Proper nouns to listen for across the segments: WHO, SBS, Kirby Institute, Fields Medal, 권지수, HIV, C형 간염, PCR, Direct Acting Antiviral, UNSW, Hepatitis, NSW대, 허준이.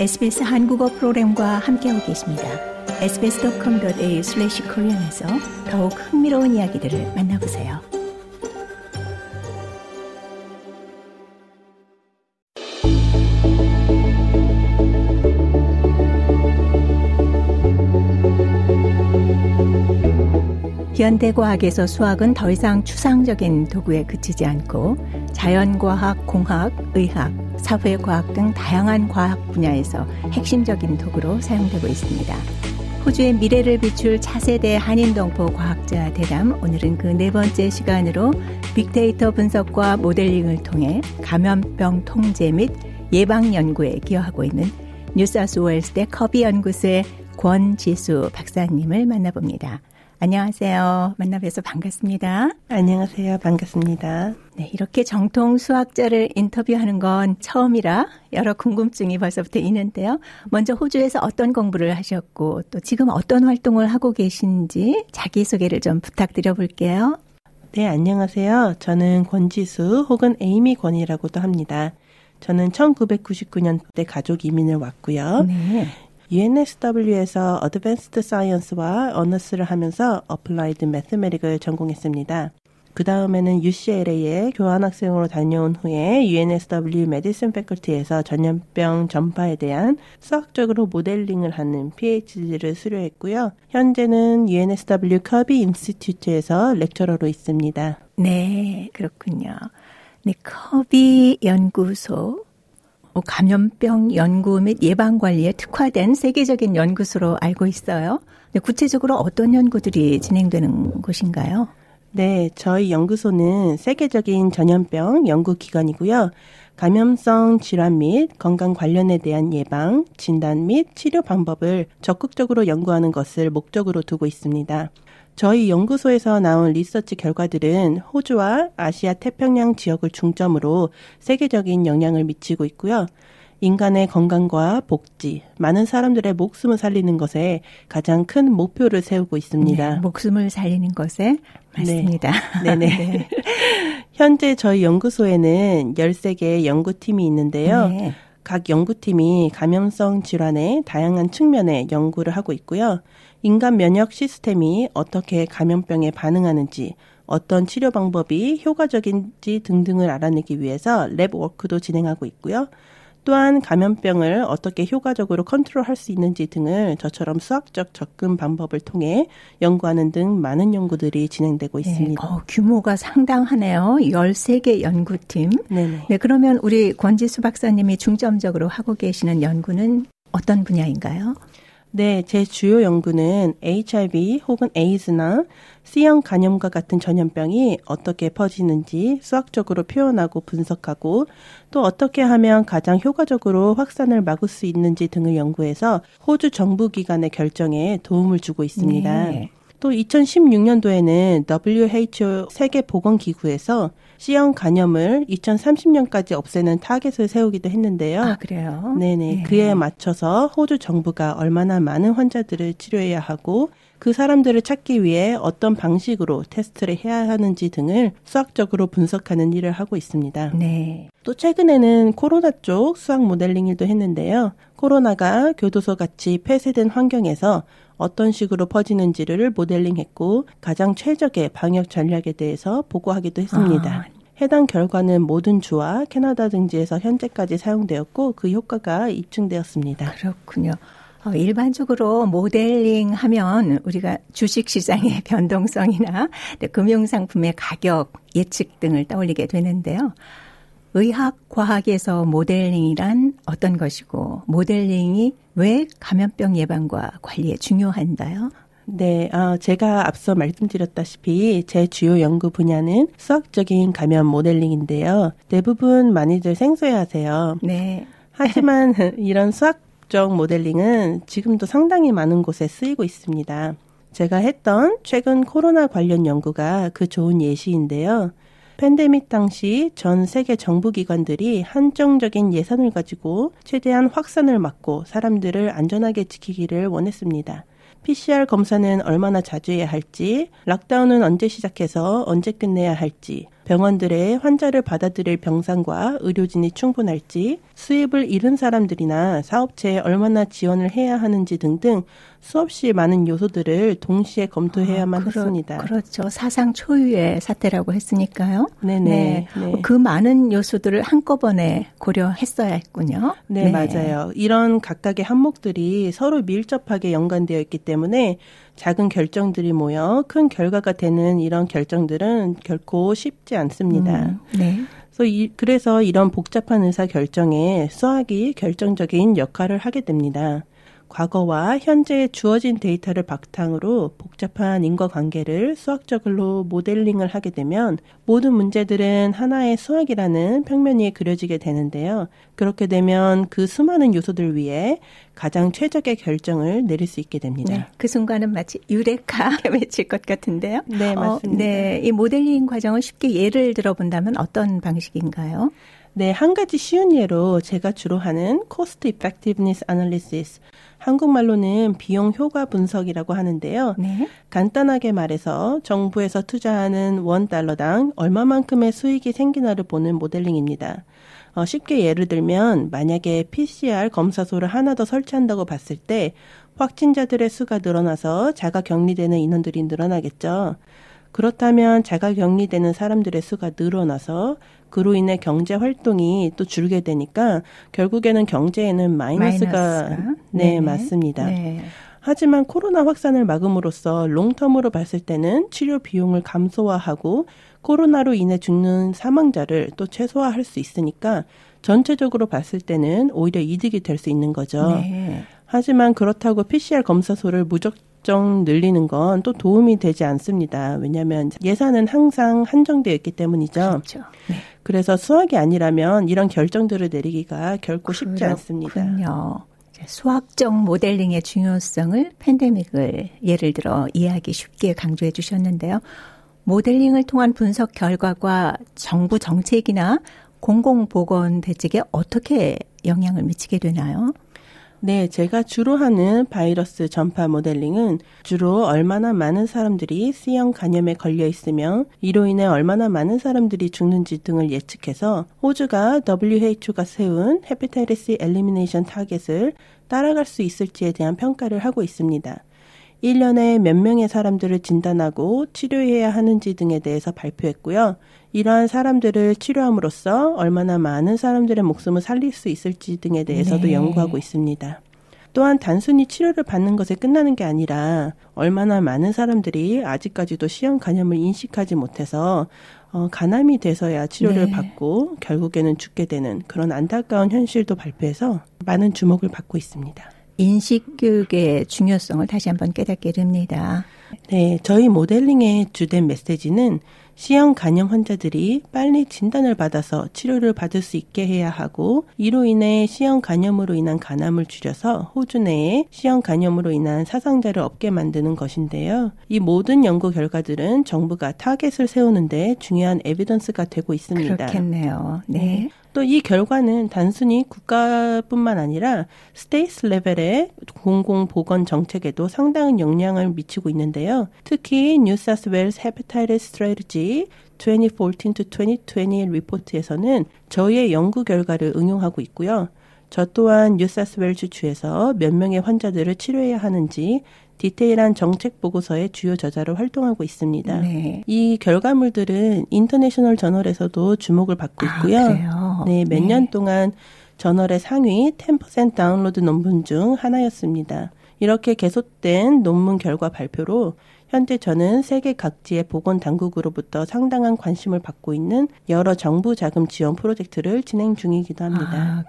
SBS 한국어 프로그램과 함께하고 계십니다. sbs.com.au/korean에서 더욱 흥미로운 이야기들을 만나보세요. 현대과학에서 수학은 더 이상 추상적인 도구에 그치지 않고 자연과학, 공학, 의학, 사회과학 등 다양한 과학 분야에서 핵심적인 도구로 사용되고 있습니다. 호주의 미래를 비출 차세대 한인동포 과학자 대담, 오늘은 그 네 번째 시간으로 빅데이터 분석과 모델링을 통해 감염병 통제 및 예방 연구에 기여하고 있는 뉴사우스웨일스대 커비 연구소의 권지수 박사님을 만나봅니다. 안녕하세요. 만나뵈서 반갑습니다. 안녕하세요. 반갑습니다. 네, 이렇게 정통 수학자를 인터뷰하는 건 처음이라 여러 궁금증이 벌써부터 있는데요. 먼저 호주에서 어떤 공부를 하셨고 또 지금 어떤 활동을 하고 계신지 자기소개를 좀 부탁드려볼게요. 네, 안녕하세요. 저는 권지수 혹은 에이미 권이라고도 합니다. 저는 1999년대 가족 이민을 왔고요. 네. UNSW에서 어드밴스드 사이언스와 어너스를 하면서 어플라이드 매스매틱을 전공했습니다. 그 다음에는 UCLA에 교환학생으로 다녀온 후에 UNSW 메디슨 패컬티에서 전염병 전파에 대한 수학적으로 모델링을 하는 PhD를 수료했고요. 현재는 UNSW Kirby Institute에서 렉처러로 있습니다. 네, 그렇군요. 네, 커비 연구소. 감염병 연구 및 예방관리에 특화된 세계적인 연구소로 알고 있어요. 구체적으로 어떤 연구들이 진행되는 곳인가요? 네, 저희 연구소는 세계적인 전염병 연구기관이고요. 감염성 질환 및 건강 관련에 대한 예방, 진단 및 치료 방법을 적극적으로 연구하는 것을 목적으로 두고 있습니다. 저희 연구소에서 나온 리서치 결과들은 호주와 아시아 태평양 지역을 중점으로 세계적인 영향을 미치고 있고요. 인간의 건강과 복지, 많은 사람들의 목숨을 살리는 것에 가장 큰 목표를 세우고 있습니다. 네, 목숨을 살리는 것에 맞습니다. 네. 네네. 네. 현재 저희 연구소에는 13개의 연구팀이 있는데요. 네. 각 연구팀이 감염성 질환의 다양한 측면에 연구를 하고 있고요. 인간 면역 시스템이 어떻게 감염병에 반응하는지, 어떤 치료 방법이 효과적인지 등등을 알아내기 위해서 랩 워크도 진행하고 있고요. 또한 감염병을 어떻게 효과적으로 컨트롤할 수 있는지 등을 저처럼 수학적 접근 방법을 통해 연구하는 등 많은 연구들이 진행되고 있습니다. 네, 규모가 상당하네요. 13개 연구팀. 네네. 네, 그러면 우리 권지수 박사님이 중점적으로 하고 계시는 연구는 어떤 분야인가요? 네, 제 주요 연구는 HIV 혹은 에이즈나 C형 간염과 같은 전염병이 어떻게 퍼지는지 수학적으로 표현하고 분석하고 또 어떻게 하면 가장 효과적으로 확산을 막을 수 있는지 등을 연구해서 호주 정부 기관의 결정에 도움을 주고 있습니다. 네. 또 2016년도에는 WHO 세계보건기구에서 C형 간염을 2030년까지 없애는 타겟을 세우기도 했는데요. 아, 그래요? 네네. 네. 그에 맞춰서 호주 정부가 얼마나 많은 환자들을 치료해야 하고 그 사람들을 찾기 위해 어떤 방식으로 테스트를 해야 하는지 등을 수학적으로 분석하는 일을 하고 있습니다. 네. 또 최근에는 코로나 쪽 수학 모델링 일도 했는데요. 코로나가 교도소 같이 폐쇄된 환경에서 어떤 식으로 퍼지는지를 모델링했고 가장 최적의 방역 전략에 대해서 보고하기도 했습니다. 아. 해당 결과는 모든 주와 캐나다 등지에서 현재까지 사용되었고 그 효과가 입증되었습니다. 그렇군요. 일반적으로 모델링 하면 우리가 주식시장의 변동성이나 금융상품의 가격 예측 등을 떠올리게 되는데요. 의학과학에서 모델링이란 어떤 것이고 모델링이 왜 감염병 예방과 관리에 중요한가요? 네, 제가 앞서 말씀드렸다시피 제 주요 연구 분야는 수학적인 감염 모델링인데요. 대부분 많이들 생소해하세요. 네. 하지만 이런 수학 모델링은 지금도 상당히 많은 곳에 쓰이고 있습니다. 제가 했던 최근 코로나 관련 연구가 그 좋은 예시인데요. 팬데믹 당시 전 세계 정부 기관들이 한정적인 예산을 가지고 최대한 확산을 막고 사람들을 안전하게 지키기를 원했습니다. PCR 검사는 얼마나 자주 해야 할지, 락다운은 언제 시작해서 언제 끝내야 할지, 병원들의 환자를 받아들일 병상과 의료진이 충분할지, 수입을 잃은 사람들이나 사업체에 얼마나 지원을 해야 하는지 등등 수없이 많은 요소들을 동시에 검토해야만 했습니다. 그렇죠. 사상 초유의 사태라고 했으니까요. 네네. 네. 네. 그 많은 요소들을 한꺼번에 고려했어야 했군요. 네, 네, 맞아요. 이런 각각의 항목들이 서로 밀접하게 연관되어 있기 때문에 작은 결정들이 모여 큰 결과가 되는 이런 결정들은 결코 쉽지 않습니다. 네. 그래서 이런 복잡한 의사결정에 수학이 결정적인 역할을 하게 됩니다. 과거와 현재에 주어진 데이터를 바탕으로 복잡한 인과관계를 수학적으로 모델링을 하게 되면 모든 문제들은 하나의 수학이라는 평면이 그려지게 되는데요. 그렇게 되면 그 수많은 요소들 위에 가장 최적의 결정을 내릴 수 있게 됩니다. 네, 그 순간은 마치 유레카 외칠 것 같은데요. 네, 맞습니다. 네, 이 모델링 과정을 쉽게 예를 들어본다면 어떤 방식인가요? 네, 한 가지 쉬운 예로 제가 주로 하는 Cost Effectiveness Analysis, 한국말로는 비용 효과 분석이라고 하는데요. 네. 간단하게 말해서 정부에서 투자하는 $1당 얼마만큼의 수익이 생기나를 보는 모델링입니다. 쉽게 예를 들면 만약에 PCR 검사소를 하나 더 설치한다고 봤을 때 확진자들의 수가 늘어나서 자가 격리되는 인원들이 늘어나겠죠. 그렇다면 자가 격리되는 사람들의 수가 늘어나서 그로 인해 경제 활동이 또 줄게 되니까 결국에는 경제에는 마이너스가. 네, 맞습니다. 네. 하지만 코로나 확산을 막음으로써 롱텀으로 봤을 때는 치료 비용을 감소화하고 코로나로 인해 죽는 사망자를 또 최소화할 수 있으니까 전체적으로 봤을 때는 오히려 이득이 될 수 있는 거죠. 네. 하지만 그렇다고 PCR 검사소를 무작정 늘리는 건 또 도움이 되지 않습니다. 왜냐하면 예산은 항상 한정되어 있기 때문이죠. 그렇죠. 네. 그래서 수학이 아니라면 이런 결정들을 내리기가 결코 쉽지 않습니다. 수학적 모델링의 중요성을 팬데믹을 예를 들어 이해하기 쉽게 강조해 주셨는데요. 모델링을 통한 분석 결과가 정부 정책이나 공공보건 대책에 어떻게 영향을 미치게 되나요? 네, 제가 주로 하는 바이러스 전파 모델링은 주로 얼마나 많은 사람들이 C형 간염에 걸려 있으며 이로 인해 얼마나 많은 사람들이 죽는지 등을 예측해서 호주가 WHO가 세운 헤파타이티스 엘리미네이션 타겟을 따라갈 수 있을지에 대한 평가를 하고 있습니다. 1년에 몇 명의 사람들을 진단하고 치료해야 하는지 등에 대해서 발표했고요. 이러한 사람들을 치료함으로써 얼마나 많은 사람들의 목숨을 살릴 수 있을지 등에 대해서도 네. 연구하고 있습니다. 또한 단순히 치료를 받는 것에 끝나는 게 아니라 얼마나 많은 사람들이 아직까지도 C형 간염을 인식하지 못해서 간암이 돼서야 치료를 네. 받고 결국에는 죽게 되는 그런 안타까운 현실도 발표해서 많은 주목을 받고 있습니다. 인식교육의 중요성을 다시 한번 깨닫게 됩니다. 네, 저희 모델링의 주된 메시지는 C형 간염 환자들이 빨리 진단을 받아서 치료를 받을 수 있게 해야 하고 이로 인해 C형 간염으로 인한 간암을 줄여서 호주 내에 C형 간염으로 인한 사상자를 없게 만드는 것인데요. 이 모든 연구 결과들은 정부가 타겟을 세우는 데 중요한 에비던스가 되고 있습니다. 그렇겠네요. 네. 또 이 결과는 단순히 국가뿐만 아니라 스테이트 레벨의 공공보건 정책에도 상당한 영향을 미치고 있는데요. 특히 New South Wales Hepatitis Strategy 2014-2020 리포트에서는 저희의 연구 결과를 응용하고 있고요. 저 또한 New South Wales 주에서 몇 명의 환자들을 치료해야 하는지 디테일한 정책 보고서의 주요 저자로 활동하고 있습니다. 네. 이 결과물들은 인터내셔널 저널에서도 주목을 받고 있고요. 그래요? 네, 몇 년 동안 저널의 상위 10% 다운로드 논문 중 하나였습니다. 이렇게 계속된 논문 결과 발표로 현재 저는 세계 각지의 보건당국으로부터 상당한 관심을 받고 있는 여러 정부 자금 지원 프로젝트를 진행 중이기도 합니다.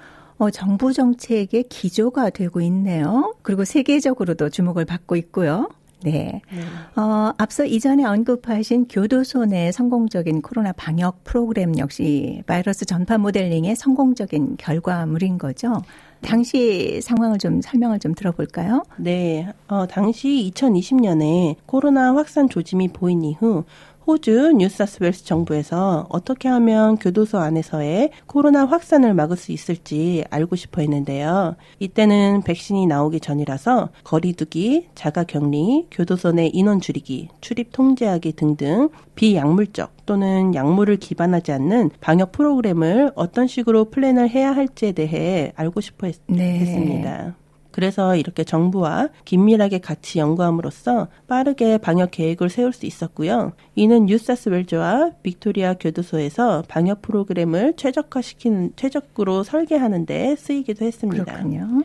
정부 정책의 기조가 되고 있네요. 그리고 세계적으로도 주목을 받고 있고요. 네. 앞서 이전에 언급하신 교도소 내 성공적인 코로나 방역 프로그램 역시 바이러스 전파 모델링의 성공적인 결과물인 거죠. 당시 상황을 설명을 들어볼까요? 네. 당시 2020년에 코로나 확산 조짐이 보인 이후 호주 뉴사우스웨일스 정부에서 어떻게 하면 교도소 안에서의 코로나 확산을 막을 수 있을지 알고 싶어 했는데요. 이때는 백신이 나오기 전이라서 거리 두기, 자가격리, 교도소 내 인원 줄이기, 출입 통제하기 등등 비약물적 또는 약물을 기반하지 않는 방역 프로그램을 어떤 식으로 플랜을 해야 할지에 대해 알고 싶어 했습니다. 그래서 이렇게 정부와 긴밀하게 같이 연구함으로써 빠르게 방역 계획을 세울 수 있었고요. 이는 뉴사우스웨일즈와 빅토리아 교도소에서 방역 프로그램을 최적으로 설계하는 데 쓰이기도 했습니다. 그렇군요.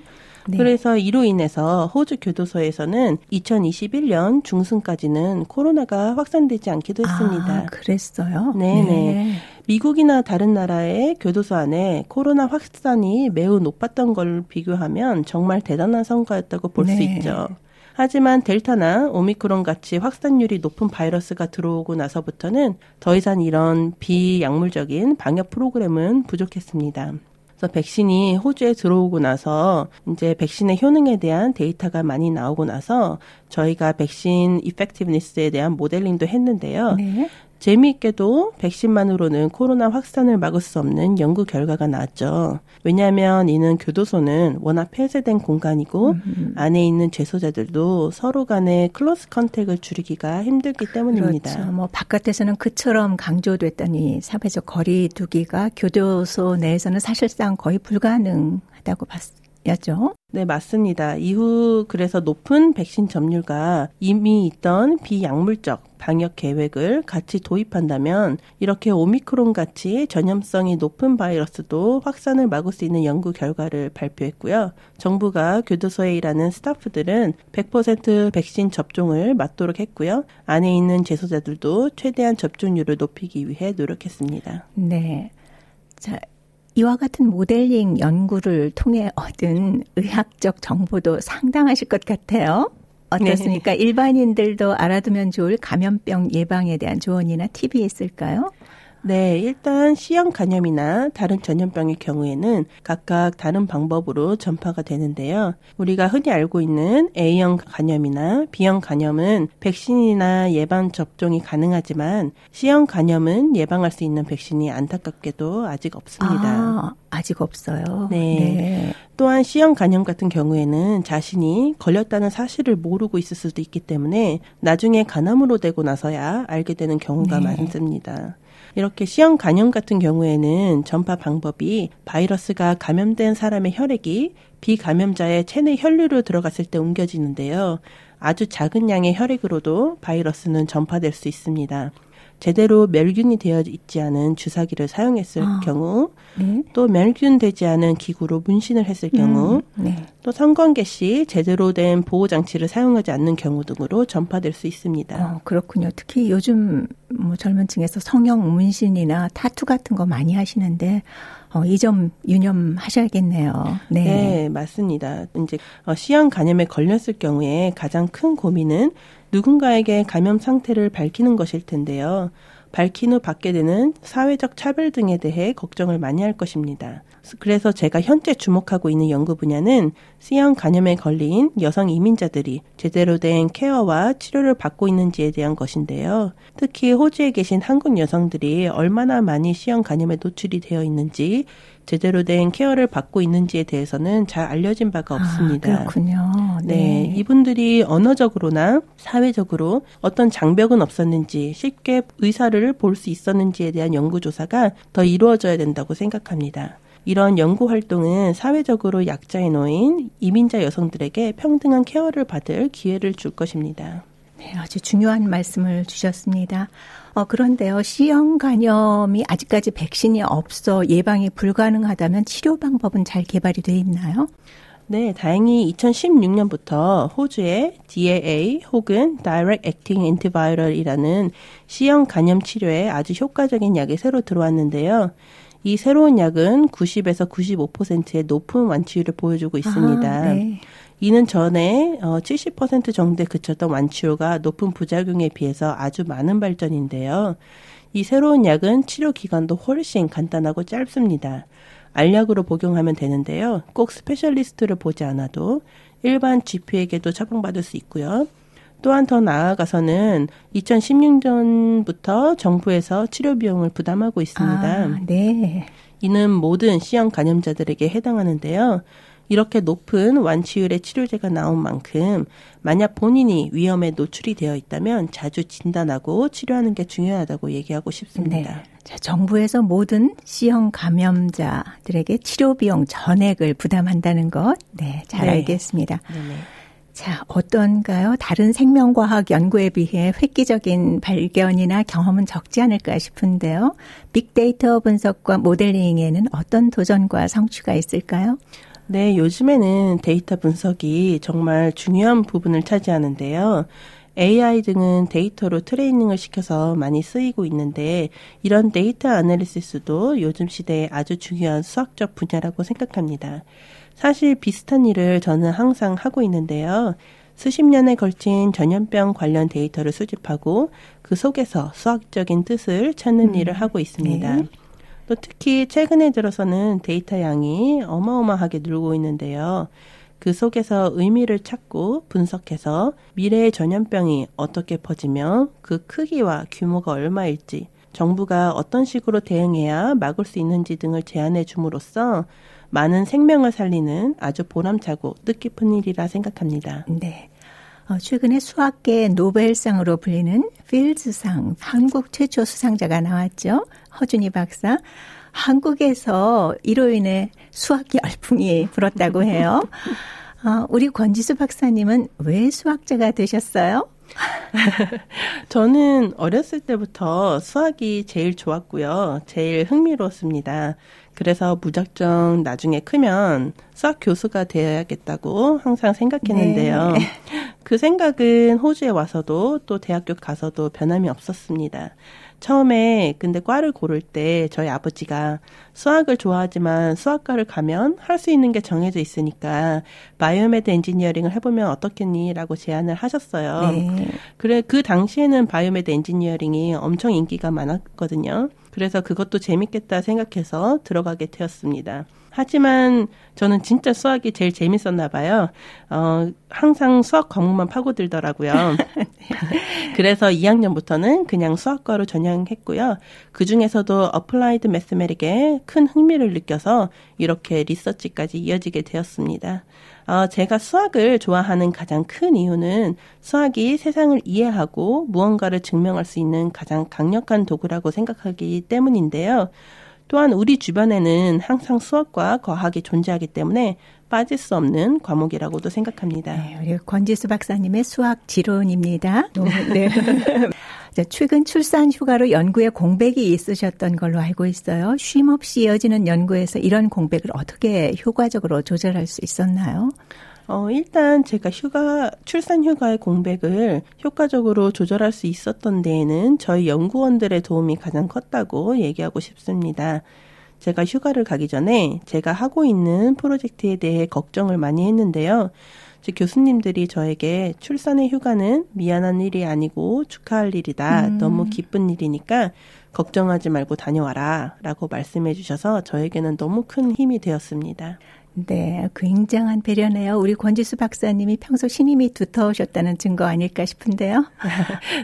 네. 그래서 이로 인해서 호주 교도소에서는 2021년 중순까지는 코로나가 확산되지 않기도 했습니다. 아, 그랬어요? 네네. 네. 미국이나 다른 나라의 교도소 안에 코로나 확산이 매우 높았던 걸 비교하면 정말 대단한 성과였다고 볼 수 있죠. 하지만 델타나 오미크론 같이 확산율이 높은 바이러스가 들어오고 나서부터는 더 이상 이런 비약물적인 방역 프로그램은 부족했습니다. 그래서 백신이 호주에 들어오고 나서 이제 백신의 효능에 대한 데이터가 많이 나오고 나서 저희가 백신 이펙티브니스에 대한 모델링도 했는데요. 네. 재미있게도 백신만으로는 코로나 확산을 막을 수 없는 연구 결과가 나왔죠. 왜냐하면 이는 교도소는 워낙 폐쇄된 공간이고 안에 있는 재소자들도 서로 간의 클로스 컨택을 줄이기가 힘들기 때문입니다. 그렇죠. 뭐 바깥에서는 그처럼 강조됐더니 사회적 거리 두기가 교도소 내에서는 사실상 거의 불가능하다고 봤죠. 네, 맞습니다. 이후 그래서 높은 백신 점유율과 이미 있던 비약물적 방역 계획을 같이 도입한다면 이렇게 오미크론 같이 전염성이 높은 바이러스도 확산을 막을 수 있는 연구 결과를 발표했고요. 정부가 교도소에 일하는 스타프들은 100% 백신 접종을 맞도록 했고요. 안에 있는 재소자들도 최대한 접종률을 높이기 위해 노력했습니다. 네. 자, 이와 같은 모델링 연구를 통해 얻은 의학적 정보도 상당하실 것 같아요. 어떻습니까? 네. 일반인들도 알아두면 좋을 감염병 예방에 대한 조언이나 팁이 있을까요? 네, 일단 C형 간염이나 다른 전염병의 경우에는 각각 다른 방법으로 전파가 되는데요. 우리가 흔히 알고 있는 A형 간염이나 B형 간염은 백신이나 예방 접종이 가능하지만 C형 간염은 예방할 수 있는 백신이 안타깝게도 아직 없습니다. 아, 아직 없어요. 네. 또한 C형 간염 같은 경우에는 자신이 걸렸다는 사실을 모르고 있을 수도 있기 때문에 나중에 간암으로 되고 나서야 알게 되는 경우가 많습니다. 이렇게 C형 간염 같은 경우에는 전파 방법이 바이러스가 감염된 사람의 혈액이 비감염자의 체내 혈류로 들어갔을 때 옮겨지는데요. 아주 작은 양의 혈액으로도 바이러스는 전파될 수 있습니다. 제대로 멸균이 되어 있지 않은 주사기를 사용했을 경우, 네. 또 멸균되지 않은 기구로 문신을 했을 경우, 네. 또 성관계 시 제대로 된 보호장치를 사용하지 않는 경우 등으로 전파될 수 있습니다. 그렇군요. 특히 요즘 뭐 젊은 층에서 성형 문신이나 타투 같은 거 많이 하시는데 이 점 유념하셔야겠네요. 네. 네, 맞습니다. 이제 C형 간염에 걸렸을 경우에 가장 큰 고민은 누군가에게 감염 상태를 밝히는 것일 텐데요. 밝힌 후 받게 되는 사회적 차별 등에 대해 걱정을 많이 할 것입니다. 그래서 제가 현재 주목하고 있는 연구 분야는 C형 간염에 걸린 여성 이민자들이 제대로 된 케어와 치료를 받고 있는지에 대한 것인데요. 특히 호주에 계신 한국 여성들이 얼마나 많이 C형 간염에 노출이 되어 있는지, 제대로 된 케어를 받고 있는지에 대해서는 잘 알려진 바가 없습니다. 그렇군요. 네. 이분들이 언어적으로나 사회적으로 어떤 장벽은 없었는지, 쉽게 의사를 볼 수 있었는지에 대한 연구조사가 더 이루어져야 된다고 생각합니다. 이런 연구활동은 사회적으로 약자에 놓인 이민자 여성들에게 평등한 케어를 받을 기회를 줄 것입니다. 네, 아주 중요한 말씀을 주셨습니다. 그런데요, C형 간염이 아직까지 백신이 없어 예방이 불가능하다면 치료 방법은 잘 개발이 돼 있나요? 네, 다행히 2016년부터 호주의 DAA 혹은 Direct Acting Antiviral이라는 C형 간염 치료에 아주 효과적인 약이 새로 들어왔는데요. 이 새로운 약은 90에서 95%의 높은 완치율을 보여주고 있습니다. 아, 네. 이는 전에 70% 정도에 그쳤던 완치율과 높은 부작용에 비해서 아주 많은 발전인데요. 이 새로운 약은 치료 기간도 훨씬 간단하고 짧습니다. 알약으로 복용하면 되는데요. 꼭 스페셜리스트를 보지 않아도 일반 GP에게도 처방받을 수 있고요. 또한 더 나아가서는 2016년부터 정부에서 치료 비용을 부담하고 있습니다. 아, 네. 이는 모든 C형 간염자들에게 해당하는데요. 이렇게 높은 완치율의 치료제가 나온 만큼 만약 본인이 위험에 노출이 되어 있다면 자주 진단하고 치료하는 게 중요하다고 얘기하고 싶습니다. 네. 자, 정부에서 모든 C형 감염자들에게 치료 비용 전액을 부담한다는 것, 네, 잘 네. 알겠습니다. 네네. 자, 어떤가요? 다른 생명과학 연구에 비해 획기적인 발견이나 경험은 적지 않을까 싶은데요. 빅데이터 분석과 모델링에는 어떤 도전과 성취가 있을까요? 네, 요즘에는 데이터 분석이 정말 중요한 부분을 차지하는데요. AI 등은 데이터로 트레이닝을 시켜서 많이 쓰이고 있는데 이런 데이터 애널리시스도 요즘 시대에 아주 중요한 수학적 분야라고 생각합니다. 사실 비슷한 일을 저는 항상 하고 있는데요. 수십 년에 걸친 전염병 관련 데이터를 수집하고 그 속에서 수학적인 뜻을 찾는 일을 하고 있습니다. 네. 또 특히 최근에 들어서는 데이터 양이 어마어마하게 늘고 있는데요. 그 속에서 의미를 찾고 분석해서 미래의 전염병이 어떻게 퍼지며 그 크기와 규모가 얼마일지, 정부가 어떤 식으로 대응해야 막을 수 있는지 등을 제안해 줌으로써 많은 생명을 살리는 아주 보람차고 뜻깊은 일이라 생각합니다. 네. 최근에 수학계 노벨상으로 불리는 필즈상, 한국 최초 수상자가 나왔죠. 허준이 박사. 한국에서 이로 인해 수학 열풍이 불었다고 해요. 우리 권지수 박사님은 왜 수학자가 되셨어요? 저는 어렸을 때부터 수학이 제일 좋았고요. 제일 흥미로웠습니다. 그래서 무작정 나중에 크면 수학 교수가 되어야겠다고 항상 생각했는데요. 네. 그 생각은 호주에 와서도 또 대학교 가서도 변함이 없었습니다. 처음에 근데 과를 고를 때 저희 아버지가 수학을 좋아하지만 수학과를 가면 할 수 있는 게 정해져 있으니까 바이오메드 엔지니어링을 해보면 어떻겠니? 라고 제안을 하셨어요. 네. 그래, 그 당시에는 바이오메드 엔지니어링이 엄청 인기가 많았거든요. 그래서 그것도 재밌겠다 생각해서 들어가게 되었습니다. 하지만 저는 진짜 수학이 제일 재밌었나 봐요. 항상 수학 과목만 파고들더라고요. 그래서 2학년부터는 그냥 수학과로 전향했고요. 그중에서도 어플라이드 매스메릭에 큰 흥미를 느껴서 이렇게 리서치까지 이어지게 되었습니다. 제가 수학을 좋아하는 가장 큰 이유는 수학이 세상을 이해하고 무언가를 증명할 수 있는 가장 강력한 도구라고 생각하기 때문인데요. 또한 우리 주변에는 항상 수학과 과학이 존재하기 때문에 빠질 수 없는 과목이라고도 생각합니다. 네, 우리 권지수 박사님의 수학 지론입니다. 네. 최근 출산 휴가로 연구에 공백이 있으셨던 걸로 알고 있어요. 쉼 없이 이어지는 연구에서 이런 공백을 어떻게 효과적으로 조절할 수 있었나요? 일단 제가 출산 휴가의 공백을 효과적으로 조절할 수 있었던 데에는 저희 연구원들의 도움이 가장 컸다고 얘기하고 싶습니다. 제가 휴가를 가기 전에 제가 하고 있는 프로젝트에 대해 걱정을 많이 했는데요. 제 교수님들이 저에게 출산의 휴가는 미안한 일이 아니고 축하할 일이다. 너무 기쁜 일이니까 걱정하지 말고 다녀와라 라고 말씀해 주셔서 저에게는 너무 큰 힘이 되었습니다. 네, 굉장한 배려네요. 우리 권지수 박사님이 평소 신임이 두터우셨다는 증거 아닐까 싶은데요.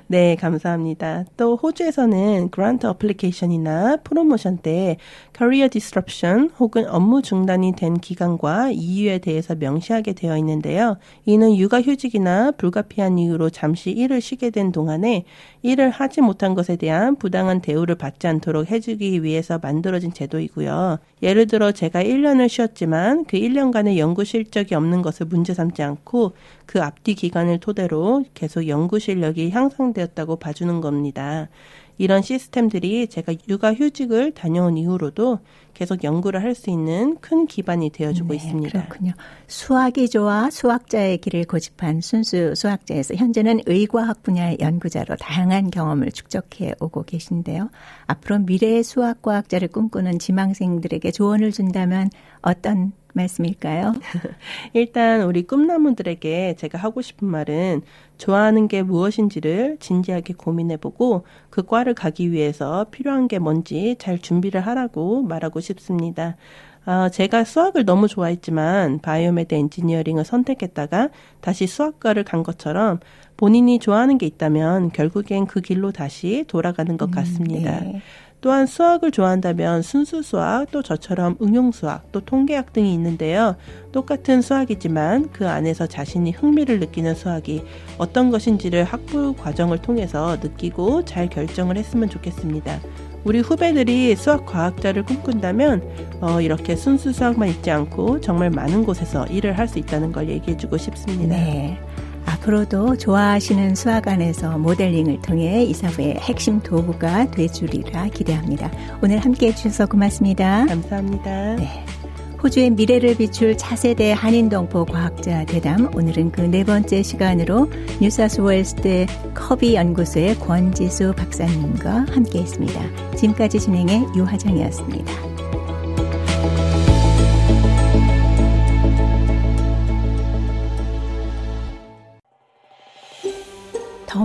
네, 감사합니다. 또 호주에서는 그랜트 어플리케이션이나 프로모션 때 커리어 디스럽션 혹은 업무 중단이 된 기간과 이유에 대해서 명시하게 되어 있는데요. 이는 육아휴직이나 불가피한 이유로 잠시 일을 쉬게 된 동안에 일을 하지 못한 것에 대한 부당한 대우를 받지 않도록 해주기 위해서 만들어진 제도이고요. 예를 들어 제가 1년을 쉬었지만 그 1년간의 연구 실적이 없는 것을 문제 삼지 않고 그 앞뒤 기간을 토대로 계속 연구 실력이 향상되었다고 봐주는 겁니다. 이런 시스템들이 제가 육아휴직을 다녀온 이후로도 계속 연구를 할 수 있는 큰 기반이 되어주고 네, 있습니다. 그렇군요. 수학이 좋아 수학자의 길을 고집한 순수 수학자에서 현재는 의과학 분야의 연구자로 다양한 경험을 축적해 오고 계신데요. 앞으로 미래의 수학과학자를 꿈꾸는 지망생들에게 조언을 준다면 어떤 말씀일까요? 일단 우리 꿈나무들에게 제가 하고 싶은 말은 좋아하는 게 무엇인지를 진지하게 고민해보고 그 과를 가기 위해서 필요한 게 뭔지 잘 준비를 하라고 말하고 싶습니다. 제가 수학을 너무 좋아했지만 바이오메드 엔지니어링을 선택했다가 다시 수학과를 간 것처럼 본인이 좋아하는 게 있다면 결국엔 그 길로 다시 돌아가는 것 같습니다. 네. 또한 수학을 좋아한다면 순수 수학, 또 저처럼 응용 수학, 또 통계학 등이 있는데요. 똑같은 수학이지만 그 안에서 자신이 흥미를 느끼는 수학이 어떤 것인지를 학부 과정을 통해서 느끼고 잘 결정을 했으면 좋겠습니다. 우리 후배들이 수학 과학자를 꿈꾼다면 이렇게 순수 수학만 있지 않고 정말 많은 곳에서 일을 할 수 있다는 걸 얘기해주고 싶습니다. 네. 앞으로도 좋아하시는 수학 안에서 모델링을 통해 이 사회의 핵심 도구가 되주리라 기대합니다. 오늘 함께해 주셔서 고맙습니다. 감사합니다. 네. 호주의 미래를 비출 차세대 한인동포 과학자 대담, 오늘은 그 네 번째 시간으로 뉴사우스웨일스대 커비 연구소의 권지수 박사님과 함께했습니다. 지금까지 진행의 유화정이었습니다. 더